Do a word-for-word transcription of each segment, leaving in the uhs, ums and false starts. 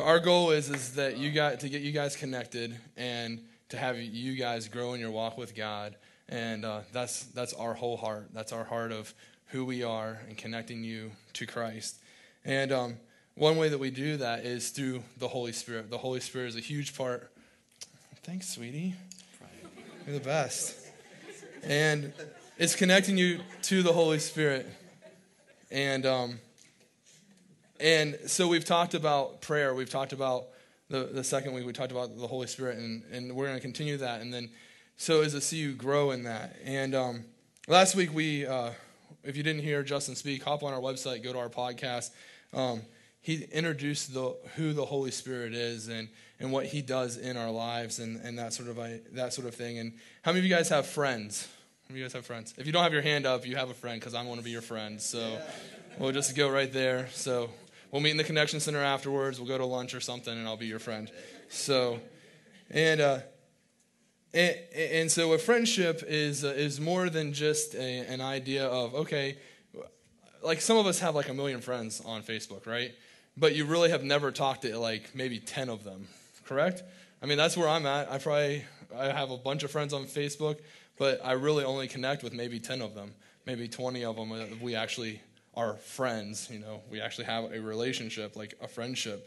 know, our goal is is that you got to get you guys connected and to have you guys grow in your walk with God. And uh, that's that's our whole heart. That's our heart of who we are and connecting you to Christ. And um, one way that we do that is through the Holy Spirit. The Holy Spirit is a huge part. Thanks, sweetie. You're the best. And it's connecting you to the Holy Spirit. And um, and so we've talked about prayer. We've talked about the, the second week. We talked about the Holy Spirit, and, and we're going to continue that. And then so is to see you grow in that. And um, last week we, uh, if you didn't hear Justin speak, hop on our website, go to our podcast. Um, he introduced the who the Holy Spirit is and, and what he does in our lives and, and that sort of that sort of thing. And how many of you guys have friends? How many of you guys have friends? If you don't have your hand up, you have a friend because I'm going to be your friend. So yeah. We'll just go right there. So we'll meet in the Connection Center afterwards. We'll go to lunch or something, and I'll be your friend. So and. Uh, And, and so a friendship is uh, is more than just a, an idea of, okay, like some of us have like a million friends on Facebook, right? But you really have never talked to like maybe ten of them, correct? I mean, that's where I'm at. I probably I have a bunch of friends on Facebook, but I really only connect with maybe ten of them, maybe twenty of them. If we actually are friends, you know, we actually have a relationship, like a friendship.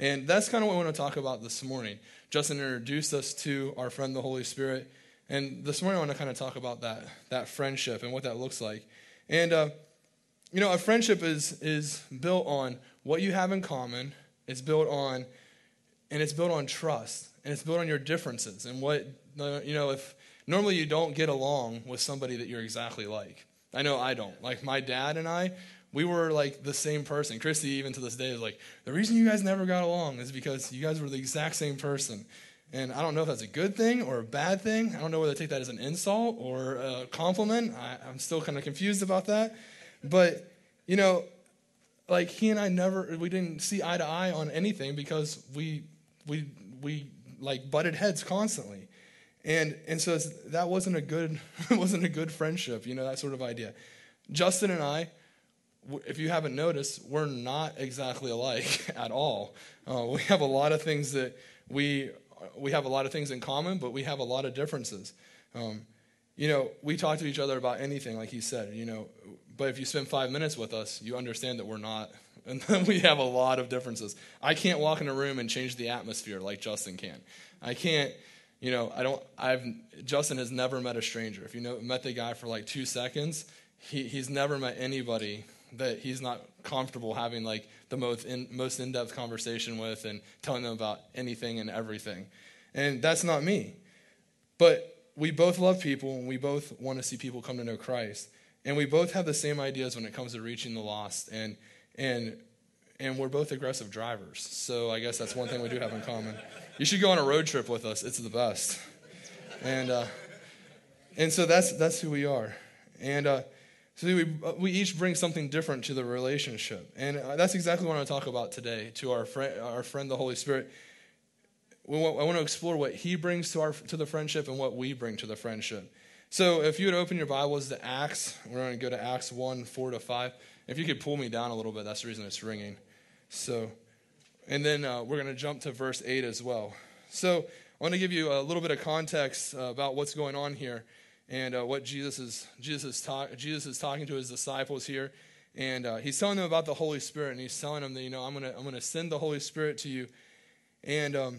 And that's kind of what I want to talk about this morning. Justin introduced us to our friend, the Holy Spirit. And this morning I want to kind of talk about that that friendship and what that looks like. And, uh, you know, a friendship is is built on what you have in common. It's built on, and it's built on trust. And it's built on your differences. And what, you know, if normally you don't get along with somebody that you're exactly like. I know I don't. Like my dad and I, we were like the same person. Christy, even to this day, is like, the reason you guys never got along is because you guys were the exact same person. And I don't know if that's a good thing or a bad thing. I don't know whether to take that as an insult or a compliment. I, I'm still kind of confused about that. But, you know, like he and I never, we didn't see eye to eye on anything because we, we, we like butted heads constantly. And and so it's, that wasn't a good, wasn't a good friendship, you know, that sort of idea. Justin and I, if you haven't noticed, we're not exactly alike at all. Uh, we have a lot of things that we we have a lot of things in common, but we have a lot of differences. Um, you know, we talk to each other about anything, like he said. You know, but if you spend five minutes with us, you understand that we're not, and then we have a lot of differences. I can't walk in a room and change the atmosphere like Justin can. I can't. You know, I don't. I've Justin has never met a stranger. If you know, met the guy for like two seconds, he he's never met anybody that he's not comfortable having like the most in, most in-depth conversation with and telling them about anything and everything. And that's not me. But we both love people, and we both want to see people come to know Christ. And we both have the same ideas when it comes to reaching the lost. And and and we're both aggressive drivers. So I guess that's one thing we do have in common. You should go on a road trip with us. It's the best. And uh, and so that's that's who we are. And uh So we we each bring something different to the relationship, and that's exactly what I want to talk about today to our friend, our friend the Holy Spirit. We want, I want to explore what He brings to our to the friendship and what we bring to the friendship. So if you would open your Bibles to Acts, we're going to go to Acts one four to five. If you could pull me down a little bit, that's the reason it's ringing. So, and then uh, we're going to jump to verse eight as well. So I want to give you a little bit of context uh, about what's going on here. And uh, what Jesus is Jesus is, talk, Jesus is talking to his disciples here, and uh, he's telling them about the Holy Spirit, and he's telling them that you know I'm gonna I'm gonna send the Holy Spirit to you, and um,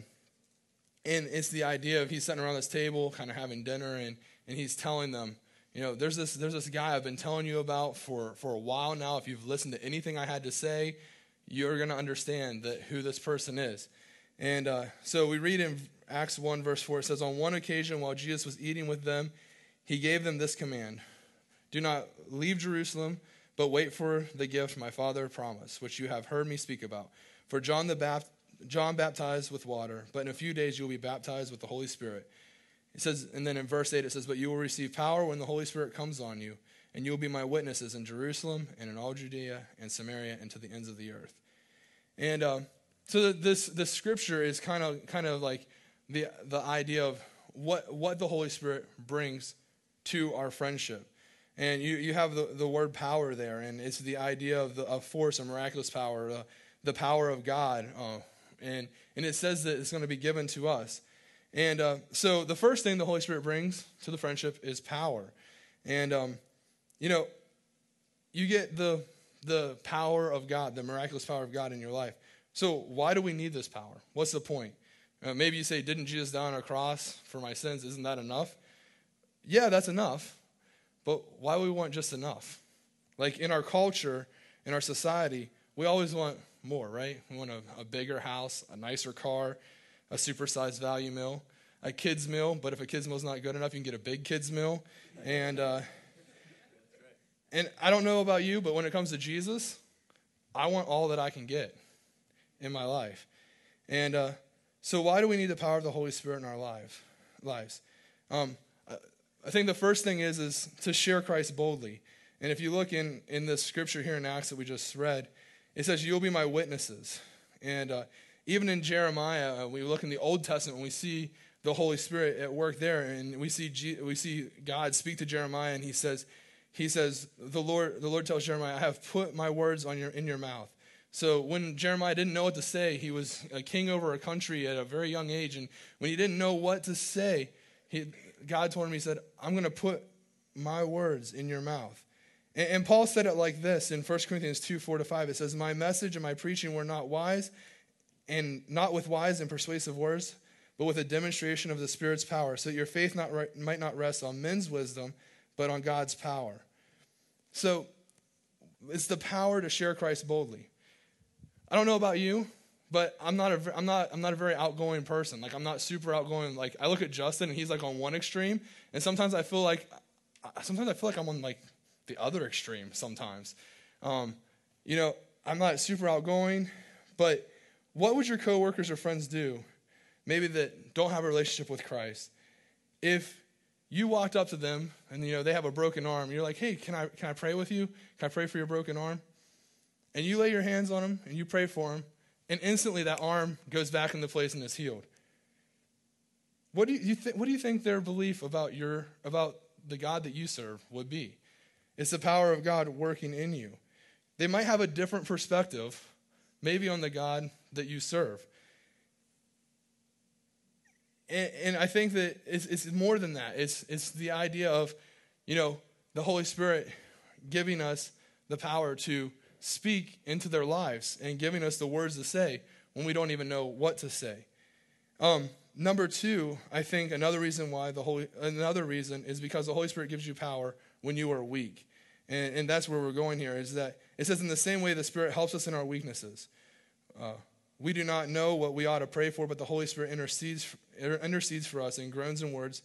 and it's the idea of he's sitting around this table, kind of having dinner, and and he's telling them, you know, there's this there's this guy I've been telling you about for for a while now. If you've listened to anything I had to say, you're gonna understand that who this person is, and uh, so we read in Acts one verse four. It says, on one occasion while Jesus was eating with them, He gave them this command, do not leave Jerusalem, but wait for the gift my Father promised, which you have heard me speak about. For John the Baptist, John baptized with water, but in a few days you will be baptized with the Holy Spirit. It says, and then in verse eight it says, but you will receive power when the Holy Spirit comes on you, and you will be my witnesses in Jerusalem and in all Judea and Samaria and to the ends of the earth. And um, so this this scripture is kind of kind of like the the idea of what what the Holy Spirit brings to our friendship. And you, you have the, the word power there, and it's the idea of, the, of force and miraculous power, uh, the power of God, uh, and and it says that it's going to be given to us. And uh, so the first thing the Holy Spirit brings to the friendship is power. And, um, you know, you get the the power of God, the miraculous power of God in your life. So why do we need this power? What's the point? Uh, maybe you say, didn't Jesus die on a cross for my sins? Isn't that enough? Yeah, that's enough. But why do we want just enough? Like in our culture, in our society, we always want more, right? We want a, a bigger house, a nicer car, a supersized value meal, a kid's meal. But if a kid's meal's not good enough, you can get a big kid's meal. And uh, and I don't know about you, but when it comes to Jesus, I want all that I can get in my life. And uh, so why do we need the power of the Holy Spirit in our life, lives? Um, I think the first thing is is to share Christ boldly. And if you look in, in this scripture here in Acts that we just read, it says, you'll be my witnesses. And uh, even in Jeremiah, we look in the Old Testament, and we see the Holy Spirit at work there, and we see G- we see God speak to Jeremiah, and he says, he says, the Lord the Lord tells Jeremiah, I have put my words on your in your mouth. So when Jeremiah didn't know what to say, he was a king over a country at a very young age, and when he didn't know what to say, he, God told him, he said, I'm going to put my words in your mouth. And, and Paul said it like this in First Corinthians two, four to five. It says, my message and my preaching were not wise, and not with wise and persuasive words, but with a demonstration of the Spirit's power, so that your faith not re- might not rest on men's wisdom, but on God's power. So it's the power to share Christ boldly. I don't know about you, but I'm not a I'm not I'm not a very outgoing person. Like I'm not super outgoing. Like I look at Justin and he's like on one extreme, and sometimes I feel like sometimes I feel like I'm on like the other extreme sometimes. Um, you know, I'm not super outgoing, but what would your coworkers or friends do, maybe that don't have a relationship with Christ, if you walked up to them and you know they have a broken arm, and you're like, hey, can I can I pray with you? Can I pray for your broken arm? And you lay your hands on him, and you pray for him, and instantly that arm goes back into place and is healed. What do you, you think? What do you think their belief about your about the God that you serve would be? It's the power of God working in you. They might have a different perspective, maybe on the God that you serve. And, and I think that it's, it's more than that. It's it's the idea of, you know, the Holy Spirit giving us the power to speak into their lives and giving us the words to say when we don't even know what to say. Um, number two, I think another reason why the Holy, another reason is because the Holy Spirit gives you power when you are weak. And, and that's where we're going here, is that it says in the same way the Spirit helps us in our weaknesses. Uh, we do not know what we ought to pray for, but the Holy Spirit intercedes intercedes for us in groans and words,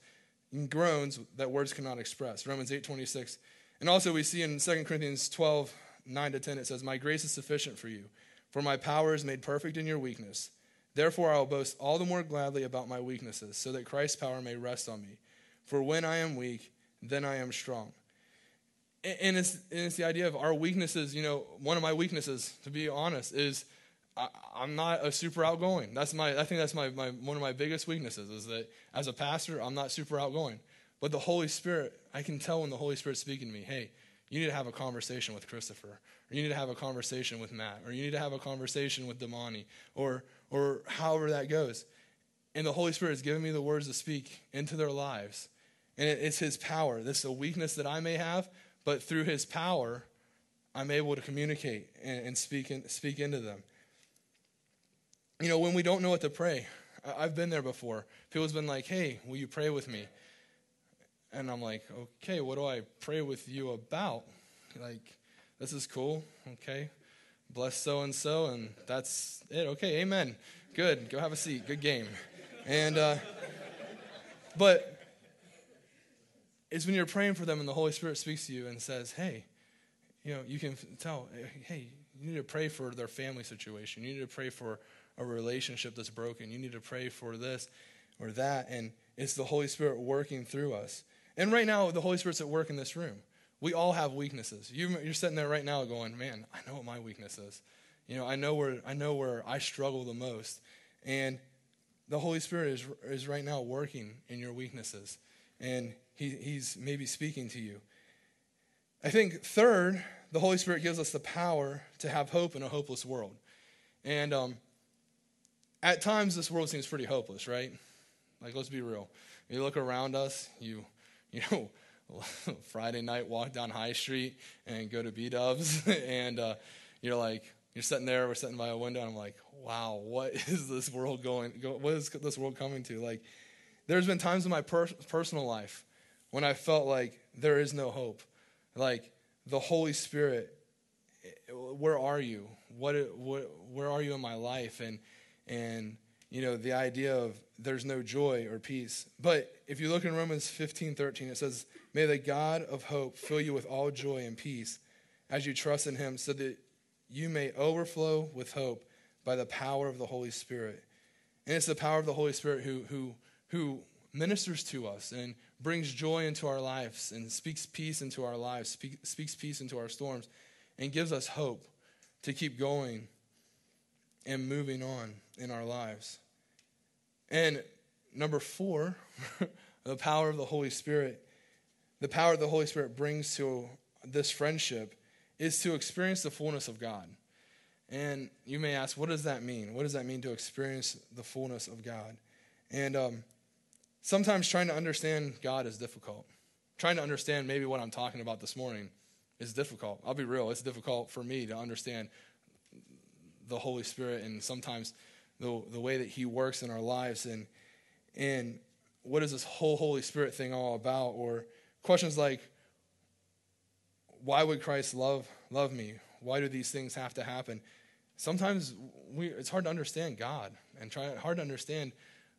in groans that words cannot express. Romans eight twenty-six. And also we see in Second Corinthians twelve, nine to ten, it says, my grace is sufficient for you, for my power is made perfect in your weakness. Therefore I will boast all the more gladly about my weaknesses, so that Christ's power may rest on me. For when I am weak, then I am strong. And it's, and it's the idea of our weaknesses. You know, one of my weaknesses, to be honest, is I, I'm not a super outgoing. That's my, I think that's my, my one of my biggest weaknesses, is that as a pastor, I'm not super outgoing. But the Holy Spirit, I can tell when the Holy Spirit's speaking to me, hey, you need to have a conversation with Christopher, or you need to have a conversation with Matt, or you need to have a conversation with Damani, or or however that goes. And the Holy Spirit has given me the words to speak into their lives. And it, it's his power. This is a weakness that I may have, but through his power, I'm able to communicate and, and speak, in, speak into them. You know, when we don't know what to pray, I, I've been there before. People's been like, hey, will you pray with me? And I'm like, okay, what do I pray with you about? Like, this is cool. Okay, bless so-and-so, and that's it. Okay, amen. Good. Go have a seat. Good game. And, uh, but it's when you're praying for them and the Holy Spirit speaks to you and says, hey, you know, you can tell, hey, you need to pray for their family situation. You need to pray for a relationship that's broken. You need to pray for this or that. And it's the Holy Spirit working through us. And right now, the Holy Spirit's at work in this room. We all have weaknesses. You, you're sitting there right now going, man, I know what my weakness is. You know, I know where I know where I struggle the most. And the Holy Spirit is is right now working in your weaknesses. And he, he's maybe speaking to you. I think third, the Holy Spirit gives us the power to have hope in a hopeless world. And um, at times this world seems pretty hopeless, right? Like, let's be real. You look around us, you, you know, Friday night walk down High Street and go to B-Dubs, and uh, you're like, you're sitting there, we're sitting by a window, and I'm like, wow, what is this world going, go, what is this world coming to? Like, there's been times in my per- personal life when I felt like there is no hope. Like, the Holy Spirit, where are you? What, what where are you in my life? And, and you know, the idea of there's no joy or peace. But if you look in Romans fifteen thirteen, it says, may the God of hope fill you with all joy and peace as you trust in him, so that you may overflow with hope by the power of the Holy Spirit. And it's the power of the Holy Spirit who who who ministers to us and brings joy into our lives and speaks peace into our lives, speak, speaks peace into our storms, and gives us hope to keep going and moving on in our lives. And number four, the power of the Holy Spirit, the power the Holy Spirit brings to this friendship is to experience the fullness of God. And you may ask, what does that mean? What does that mean to experience the fullness of God? And um, sometimes trying to understand God is difficult. Trying to understand maybe what I'm talking about this morning is difficult. I'll be real, it's difficult for me to understand the Holy Spirit and sometimes the the way that he works in our lives, and and what is this whole Holy Spirit thing all about? Or questions like, why would Christ love love me? Why do these things have to happen? Sometimes we it's hard to understand God and try hard to understand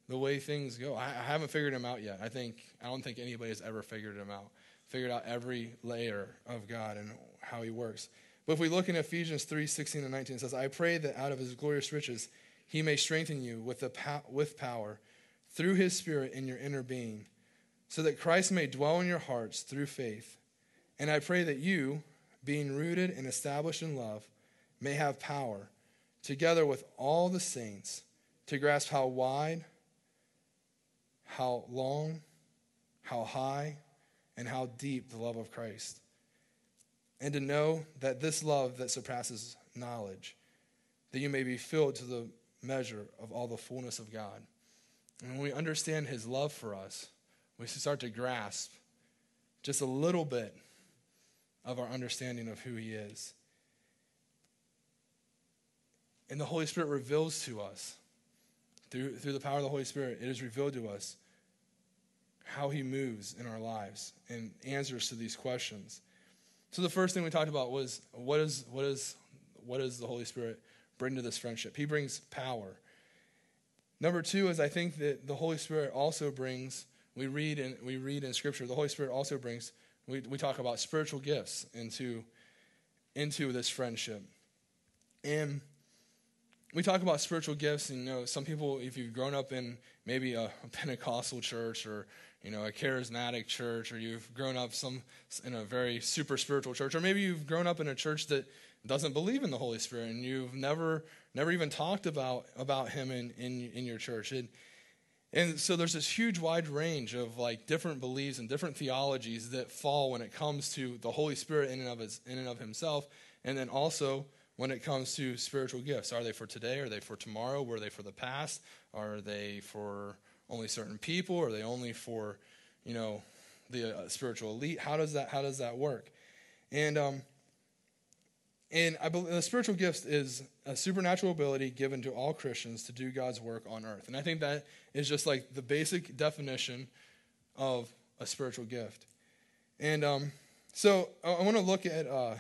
the way things go. I, I haven't figured him out yet. I think I don't think anybody has ever figured him out, figured out every layer of God and how he works. But if we look in Ephesians three sixteen and nineteen, it says, I pray that out of his glorious riches he may strengthen you with the pow- with power through his Spirit in your inner being, so that Christ may dwell in your hearts through faith. And I pray that you, being rooted and established in love, may have power, together with all the saints, to grasp how wide, how long, how high, and how deep the love of Christ, and to know that this love that surpasses knowledge, that you may be filled to the measure of all the fullness of God. And when we understand his love for us, we start to grasp just a little bit of our understanding of who he is. And the Holy Spirit reveals to us, through, through the power of the Holy Spirit, it is revealed to us how he moves in our lives and answers to these questions. So the first thing we talked about was, what is what is what does the Holy Spirit bring to this friendship? He brings power. Number two is, I think that the Holy Spirit also brings, we read in, we read in Scripture, the Holy Spirit also brings, We we talk about spiritual gifts into, into this friendship. And we talk about spiritual gifts, and you know, some people, if you've grown up in maybe a, a Pentecostal church, or you know, a charismatic church, or you've grown up some in a very super spiritual church, or maybe you've grown up in a church that doesn't believe in the Holy Spirit, and you've never never even talked about about him in, in, in your church. It, And so there's this huge wide range of like different beliefs and different theologies that fall when it comes to the Holy Spirit in and of his, in and of himself, and then also when it comes to spiritual gifts. Are they for today? Are they for tomorrow? Were they for the past? Are they for only certain people? Are they only for, you know, the uh, spiritual elite? How does that how does that work? And um, and I believe the spiritual gifts is a supernatural ability given to all Christians to do God's work on earth. And I think that is just like the basic definition of a spiritual gift. And um, so I, I want to look at, uh,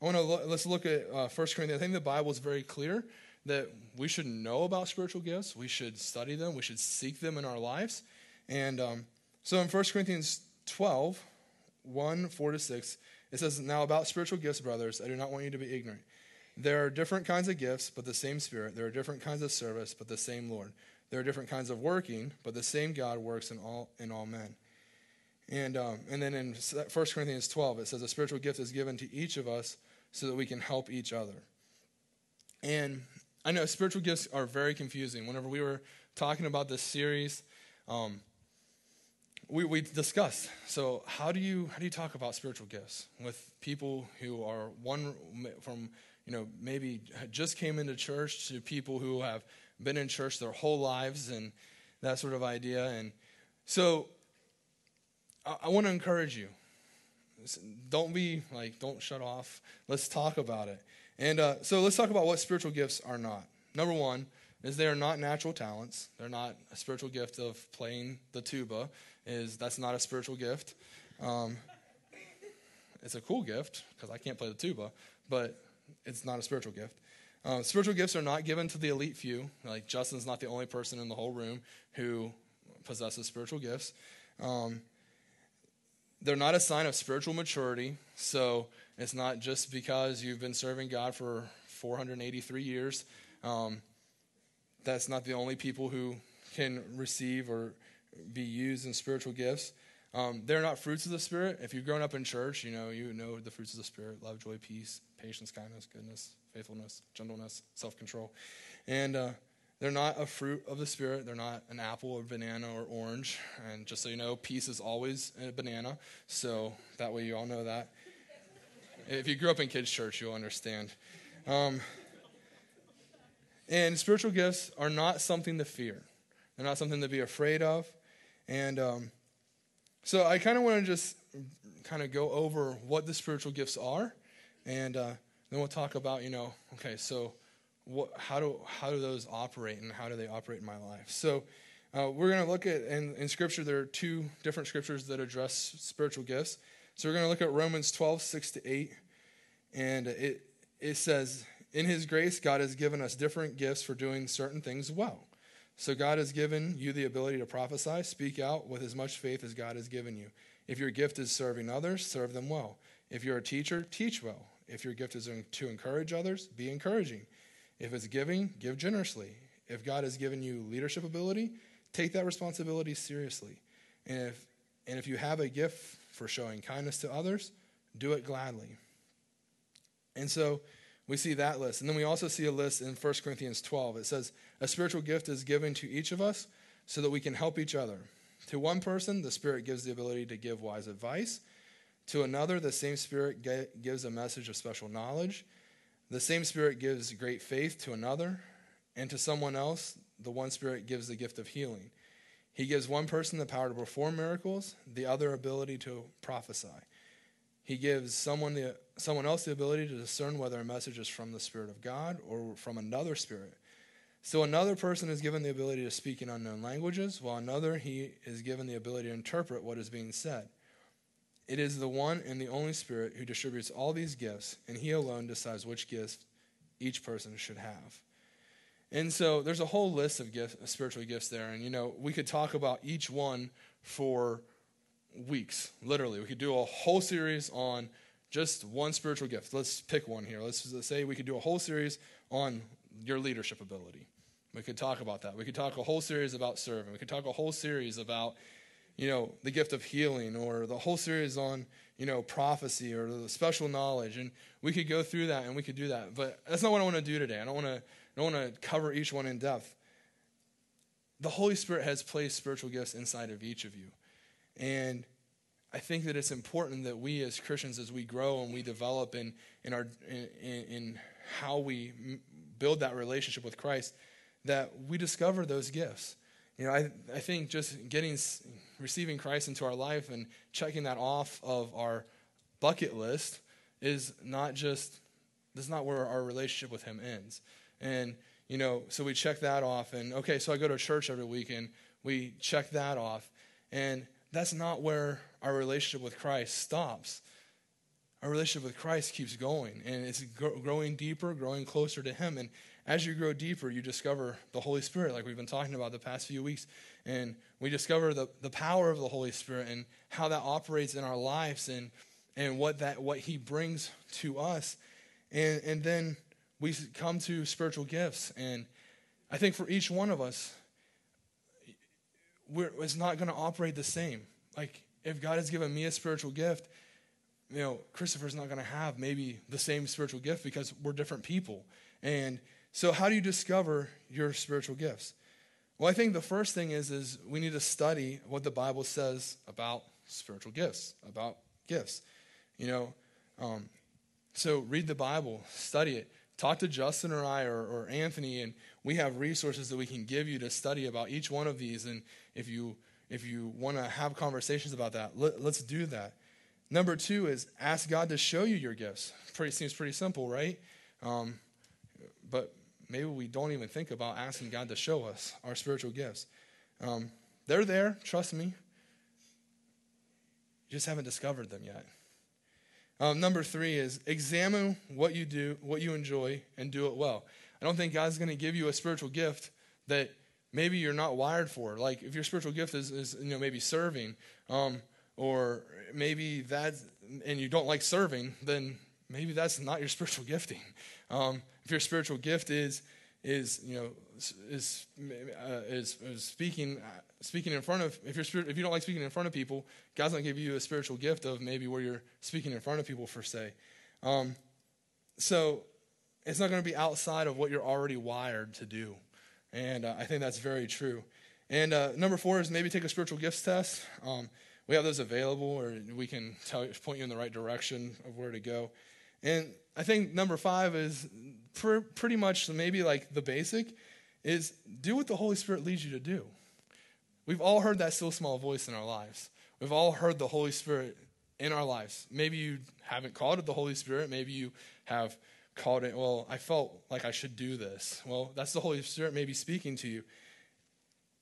I want to lo- let's look at uh, First Corinthians. I think the Bible is very clear that we should know about spiritual gifts. We should study them. We should seek them in our lives. And um, so in First Corinthians twelve, one, four to six, it says, now about spiritual gifts, brothers, I do not want you to be ignorant. There are different kinds of gifts, but the same Spirit. There are different kinds of service, but the same Lord. There are different kinds of working, but the same God works in all in all men. And um, and then in First Corinthians twelve, it says, a spiritual gift is given to each of us so that we can help each other. And I know spiritual gifts are very confusing. Whenever we were talking about this series, um We we discussed, so how do you how do you talk about spiritual gifts with people who are one from you know, maybe just came into church to people who have been in church their whole lives and that sort of idea. And so I, I want to encourage you. Don't be like, don't shut off. Let's talk about it. And uh, so let's talk about what spiritual gifts are not. Number one is they are not natural talents. They're not a spiritual gift of playing the tuba. Is that's not a spiritual gift. Um, it's a cool gift because I can't play the tuba, but it's not a spiritual gift. Um, spiritual gifts are not given to the elite few. Like Justin's not the only person in the whole room who possesses spiritual gifts. Um, they're not a sign of spiritual maturity. So it's not just because you've been serving God for four hundred eighty-three years. Um, that's not the only people who can receive or be used in spiritual gifts. Um, they're not fruits of the Spirit. If you've grown up in church, you know, you know the fruits of the Spirit: love, joy, peace, patience, kindness, goodness, faithfulness, gentleness, self-control. And uh, they're not a fruit of the Spirit. They're not an apple or banana or orange. And just so you know, peace is always a banana. So that way you all know that. If you grew up in kids' church, you'll understand. Um, and spiritual gifts are not something to fear. They're not something to be afraid of. And um, so I kind of want to just kind of go over what the spiritual gifts are. And uh, then we'll talk about, you know, okay, so what, how do how do those operate and how do they operate in my life? So uh, we're going to look at, in, in Scripture, there are two different Scriptures that address spiritual gifts. So we're going to look at Romans twelve, six to eight, and it it says, "In his grace, God has given us different gifts for doing certain things well. So God has given you the ability to prophesy, speak out with as much faith as God has given you. If your gift is serving others, serve them well. If you're a teacher, teach well. If your gift is to encourage others, be encouraging. If it's giving, give generously. If God has given you leadership ability, take that responsibility seriously. And if and if you have a gift for showing kindness to others, do it gladly." And so we see that list. And then we also see a list in First Corinthians twelve. It says, "A spiritual gift is given to each of us so that we can help each other. To one person, the Spirit gives the ability to give wise advice. To another, the same Spirit gives a message of special knowledge. The same Spirit gives great faith to another. And to someone else, the one Spirit gives the gift of healing. He gives one person the power to perform miracles, the other ability to prophesy. He gives someone the someone else the ability to discern whether a message is from the Spirit of God or from another spirit. So another person is given the ability to speak in unknown languages, while another he is given the ability to interpret what is being said. It is the one and the only Spirit who distributes all these gifts, and he alone decides which gifts each person should have." And so there's a whole list of gifts, spiritual gifts there. And, you know, we could talk about each one for weeks, literally. We could do a whole series on just one spiritual gift. Let's pick one here. Let's, let's say we could do a whole series on your leadership ability. We could talk about that. We could talk a whole series about serving. We could talk a whole series about, you know, the gift of healing, or the whole series on, you know, prophecy or the special knowledge. And we could go through that and we could do that. But that's not what I want to do today. I don't want to I don't want to cover each one in depth. The Holy Spirit has placed spiritual gifts inside of each of you. And I think that it's important that we as Christians, as we grow and we develop in in our in, in how we build that relationship with Christ, that we discover those gifts. You know, I I think just getting receiving Christ into our life and checking that off of our bucket list is not just, that's not where our relationship with him ends. And, you know, so we check that off. And, okay, so I go to church every weekend. We check that off. And that's not where our relationship with Christ stops. Our relationship with Christ keeps going. And it's gr- growing deeper, growing closer to him. And as you grow deeper, you discover the Holy Spirit, like we've been talking about the past few weeks. And we discover the, the power of the Holy Spirit and how that operates in our lives, and, and what that what he brings to us. And, and then we come to spiritual gifts, and I think for each one of us, we're, it's not going to operate the same. Like, if God has given me a spiritual gift, you know, Christopher's not going to have maybe the same spiritual gift because we're different people. And so how do you discover your spiritual gifts? Well, I think the first thing is, is we need to study what the Bible says about spiritual gifts, about gifts. You know, um, So read the Bible, study it. Talk to Justin or I or, or Anthony, and we have resources that we can give you to study about each one of these. And if you if you want to have conversations about that, let, let's do that. Number two is ask God to show you your gifts. Pretty seems pretty simple, right? Um, but maybe we don't even think about asking God to show us our spiritual gifts. Um, they're there, trust me. You just haven't discovered them yet. Um, number three is examine what you do, what you enjoy, and do it well. I don't think God's going to give you a spiritual gift that maybe you're not wired for. Like if your spiritual gift is, is you know, maybe serving, um, or maybe that's, and you don't like serving, then maybe that's not your spiritual gifting. Um, if your spiritual gift is is you know is uh, is, is speaking uh, speaking in front of if you're if you don't like speaking in front of people, God's gonna give you a spiritual gift of maybe where you're speaking in front of people per se. Um, so it's not gonna be outside of what you're already wired to do, and uh, I think that's very true. And uh, number four is maybe take a spiritual gifts test. Um, we have those available, or we can tell, point you in the right direction of where to go. And I think number five is pr- pretty much maybe like the basic is do what the Holy Spirit leads you to do. We've all heard that still small voice in our lives. We've all heard the Holy Spirit in our lives. Maybe you haven't called it the Holy Spirit. Maybe you have called it, well, I felt like I should do this. Well, that's the Holy Spirit maybe speaking to you.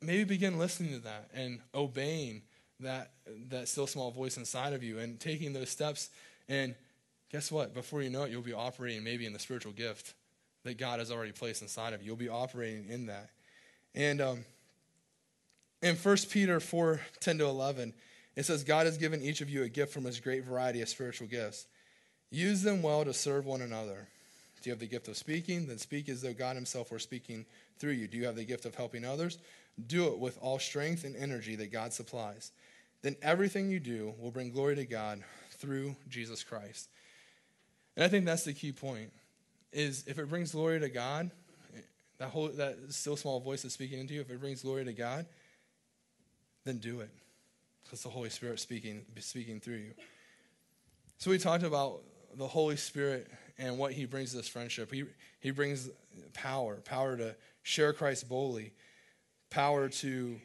Maybe begin listening to that and obeying that that still small voice inside of you and taking those steps. And guess what? Before you know it, you'll be operating maybe in the spiritual gift that God has already placed inside of you. You'll be operating in that. And um, in First Peter four, ten to eleven, it says, God has given each of you a gift from his great variety of spiritual gifts. Use them well to serve one another. Do you have the gift of speaking? Then speak as though God himself were speaking through you. Do you have the gift of helping others? Do it with all strength and energy that God supplies. Then everything you do will bring glory to God through Jesus Christ. And I think that's the key point, is if it brings glory to God, that whole that still small voice is speaking into you, if it brings glory to God, then do it. Because the Holy Spirit speaking speaking through you. So we talked about the Holy Spirit and what he brings to this friendship. He, he brings power, power to share Christ boldly, power to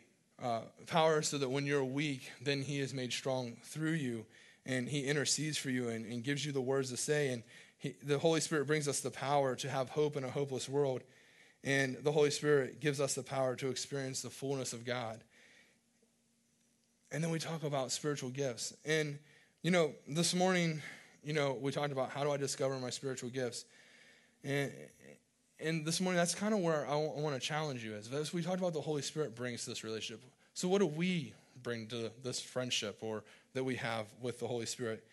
uh, power so that when you're weak, then he is made strong through you. And he intercedes for you and, and gives you the words to say. And he, the Holy Spirit brings us the power to have hope in a hopeless world. And the Holy Spirit gives us the power to experience the fullness of God. And then we talk about spiritual gifts. And, you know, this morning, you know, we talked about how do I discover my spiritual gifts. And and this morning, that's kind of where I, w- I want to challenge you is. We talked about the Holy Spirit brings to this relationship. So what do we bring to this friendship or that we have with the Holy Spirit?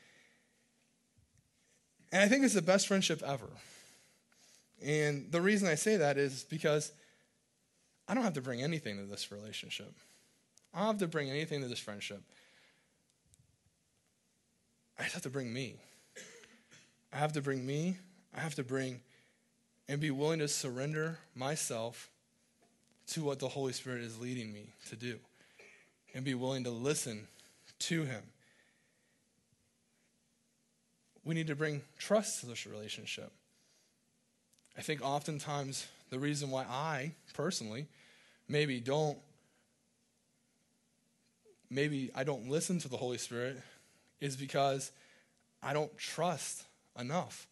And I think it's the best friendship ever. And the reason I say that is because I don't have to bring anything to this relationship. I don't have to bring anything to this friendship. I just have to bring me. I have to bring me. I have to bring and be willing to surrender myself to what the Holy Spirit is leading me to do and be willing to listen to him. We need to bring trust to this relationship. I think oftentimes the reason why I personally maybe don't, maybe I don't listen to the Holy Spirit is because I don't trust enough.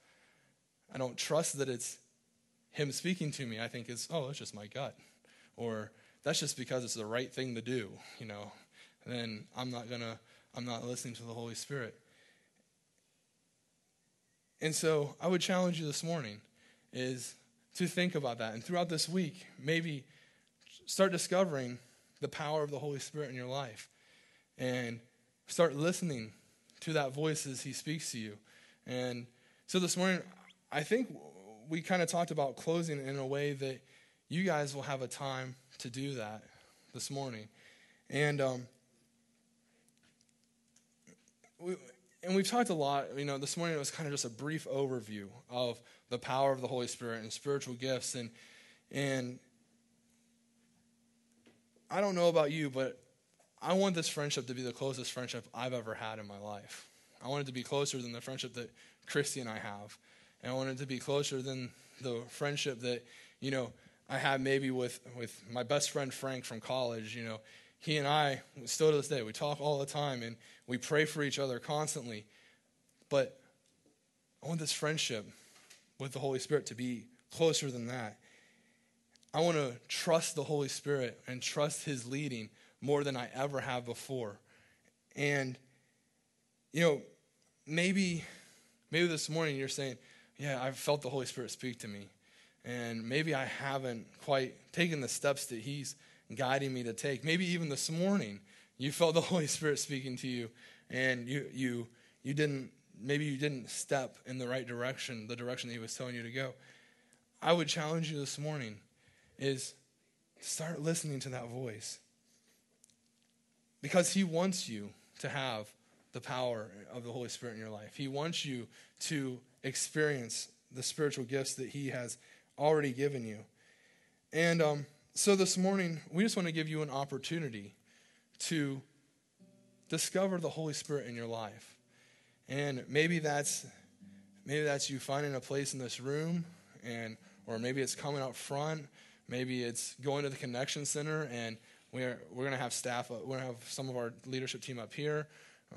I don't trust that it's him speaking to me. I think it's, oh, it's just my gut. Or that's just because it's the right thing to do, you know. Then I'm not gonna, I'm not listening to the Holy Spirit. And so I would challenge you this morning is to think about that. And throughout this week, maybe start discovering the power of the Holy Spirit in your life and start listening to that voice as he speaks to you. And so this morning, I think we kind of talked about closing in a way that you guys will have a time to do that this morning. And, um, We, and we've talked a lot, you know, this morning it was kind of just a brief overview of the power of the Holy Spirit and spiritual gifts. And and I don't know about you, but I want this friendship to be the closest friendship I've ever had in my life. I wanted to be closer than the friendship that Christy and I have. And I wanted to be closer than the friendship that, you know, I had maybe with, with my best friend Frank from college. You know, he and I, still to this day, we talk all the time and we pray for each other constantly. But I want this friendship with the Holy Spirit to be closer than that. I want to trust the Holy Spirit and trust his leading more than I ever have before. And, you know, maybe maybe this morning you're saying, yeah, I've felt the Holy Spirit speak to me. And maybe I haven't quite taken the steps that he's guiding me to take. Maybe even this morning you felt the Holy Spirit speaking to you, and you you you didn't, maybe you didn't step in the right direction, the direction that he was telling you to go. I would challenge you this morning is start listening to that voice, because he wants you to have the power of the Holy Spirit in your life. He wants you to experience the spiritual gifts that he has already given you. And um, so this morning, we just want to give you an opportunity to discover the Holy Spirit in your life. And maybe that's maybe that's you finding a place in this room, and or maybe it's coming out front. Maybe it's going to the Connection Center, and we're we're going to have staff. We're going to have some of our leadership team up here,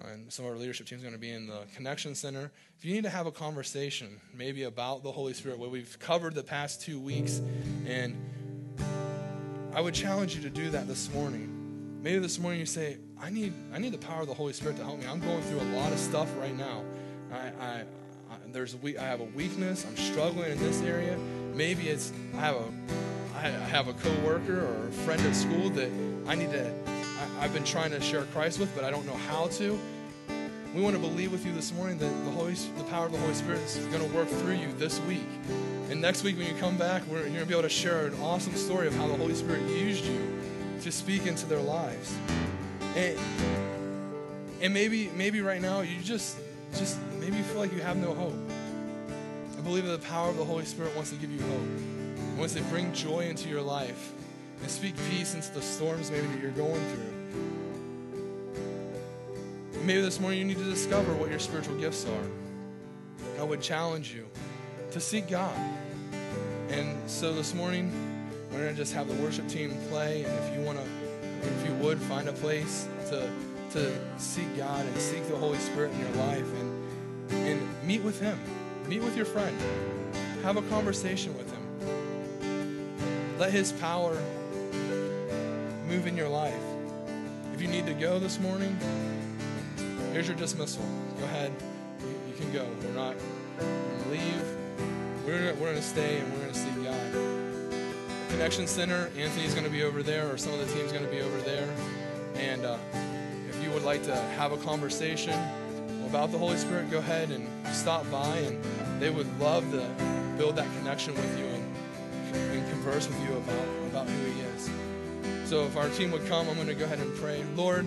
and some of our leadership team is going to be in the Connection Center. If you need to have a conversation, maybe about the Holy Spirit, what we've covered the past two weeks, and I would challenge you to do that this morning. Maybe this morning you say, I need I need the power of the Holy Spirit to help me. I'm going through a lot of stuff right now. I, I, I there's a we, I have a weakness. I'm struggling in this area. Maybe it's I have a I have a coworker or a friend at school that I need to, I've been trying to share Christ with, but I don't know how to. We want to believe with you this morning that the Holy, the power of the Holy Spirit is going to work through you this week. And next week when you come back, we're, you're going to be able to share an awesome story of how the Holy Spirit used you to speak into their lives. And, and maybe maybe right now you just, just, maybe you feel like you have no hope. I believe that the power of the Holy Spirit wants to give you hope. It wants to bring joy into your life and speak peace into the storms maybe that you're going through. Maybe this morning you need to discover what your spiritual gifts are. I would challenge you to seek God. And so this morning, we're going to just have the worship team play. And if you want to, if you would, find a place to to seek God and seek the Holy Spirit in your life, and and meet with him. Meet with your friend. Have a conversation with him. Let his power move in your life. If you need to go this morning, here's your dismissal. Go ahead. You, you can go. We're not going to leave. We're, we're going to stay, and we're going to seek God. The Connection Center, Anthony's going to be over there, or some of the team's going to be over there. And uh, if you would like to have a conversation about the Holy Spirit, go ahead and stop by, and they would love to build that connection with you and, and converse with you about, about who he is. So if our team would come, I'm going to go ahead and pray. Lord,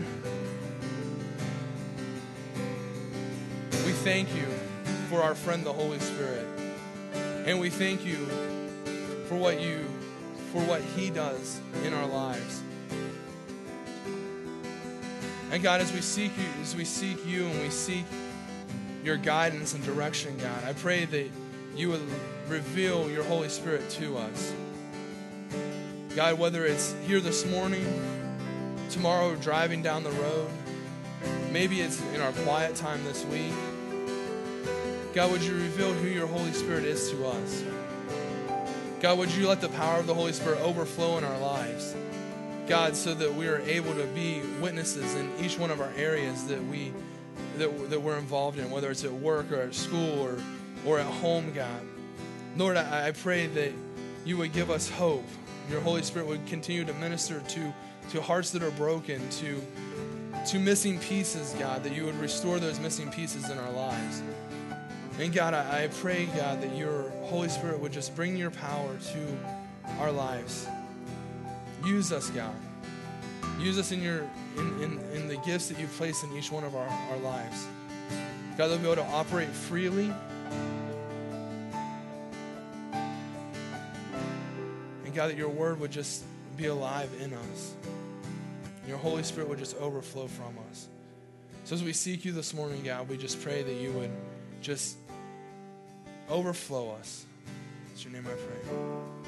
we thank you for our friend, the Holy Spirit. And we thank you for what you, for what he does in our lives. And God, as we seek you, as we seek you and we seek your guidance and direction, God, I pray that you would reveal your Holy Spirit to us. God, whether it's here this morning, tomorrow driving down the road, maybe it's in our quiet time this week, God, would you reveal who your Holy Spirit is to us? God, would you let the power of the Holy Spirit overflow in our lives? God, so that we are able to be witnesses in each one of our areas that, we, that, that we're involved in, whether it's at work or at school or, or at home, God. Lord, I, I pray that you would give us hope. Your Holy Spirit would continue to minister to, to hearts that are broken, to, to missing pieces, God, that you would restore those missing pieces in our lives. And God, I, I pray, God, that your Holy Spirit would just bring your power to our lives. Use us, God. Use us in your in, in, in the gifts that you've placed in each one of our, our lives. God, that we'll be able to operate freely. God, that your word would just be alive in us. Your Holy Spirit would just overflow from us. So as we seek you this morning, God, we just pray that you would just overflow us. It's your name I pray.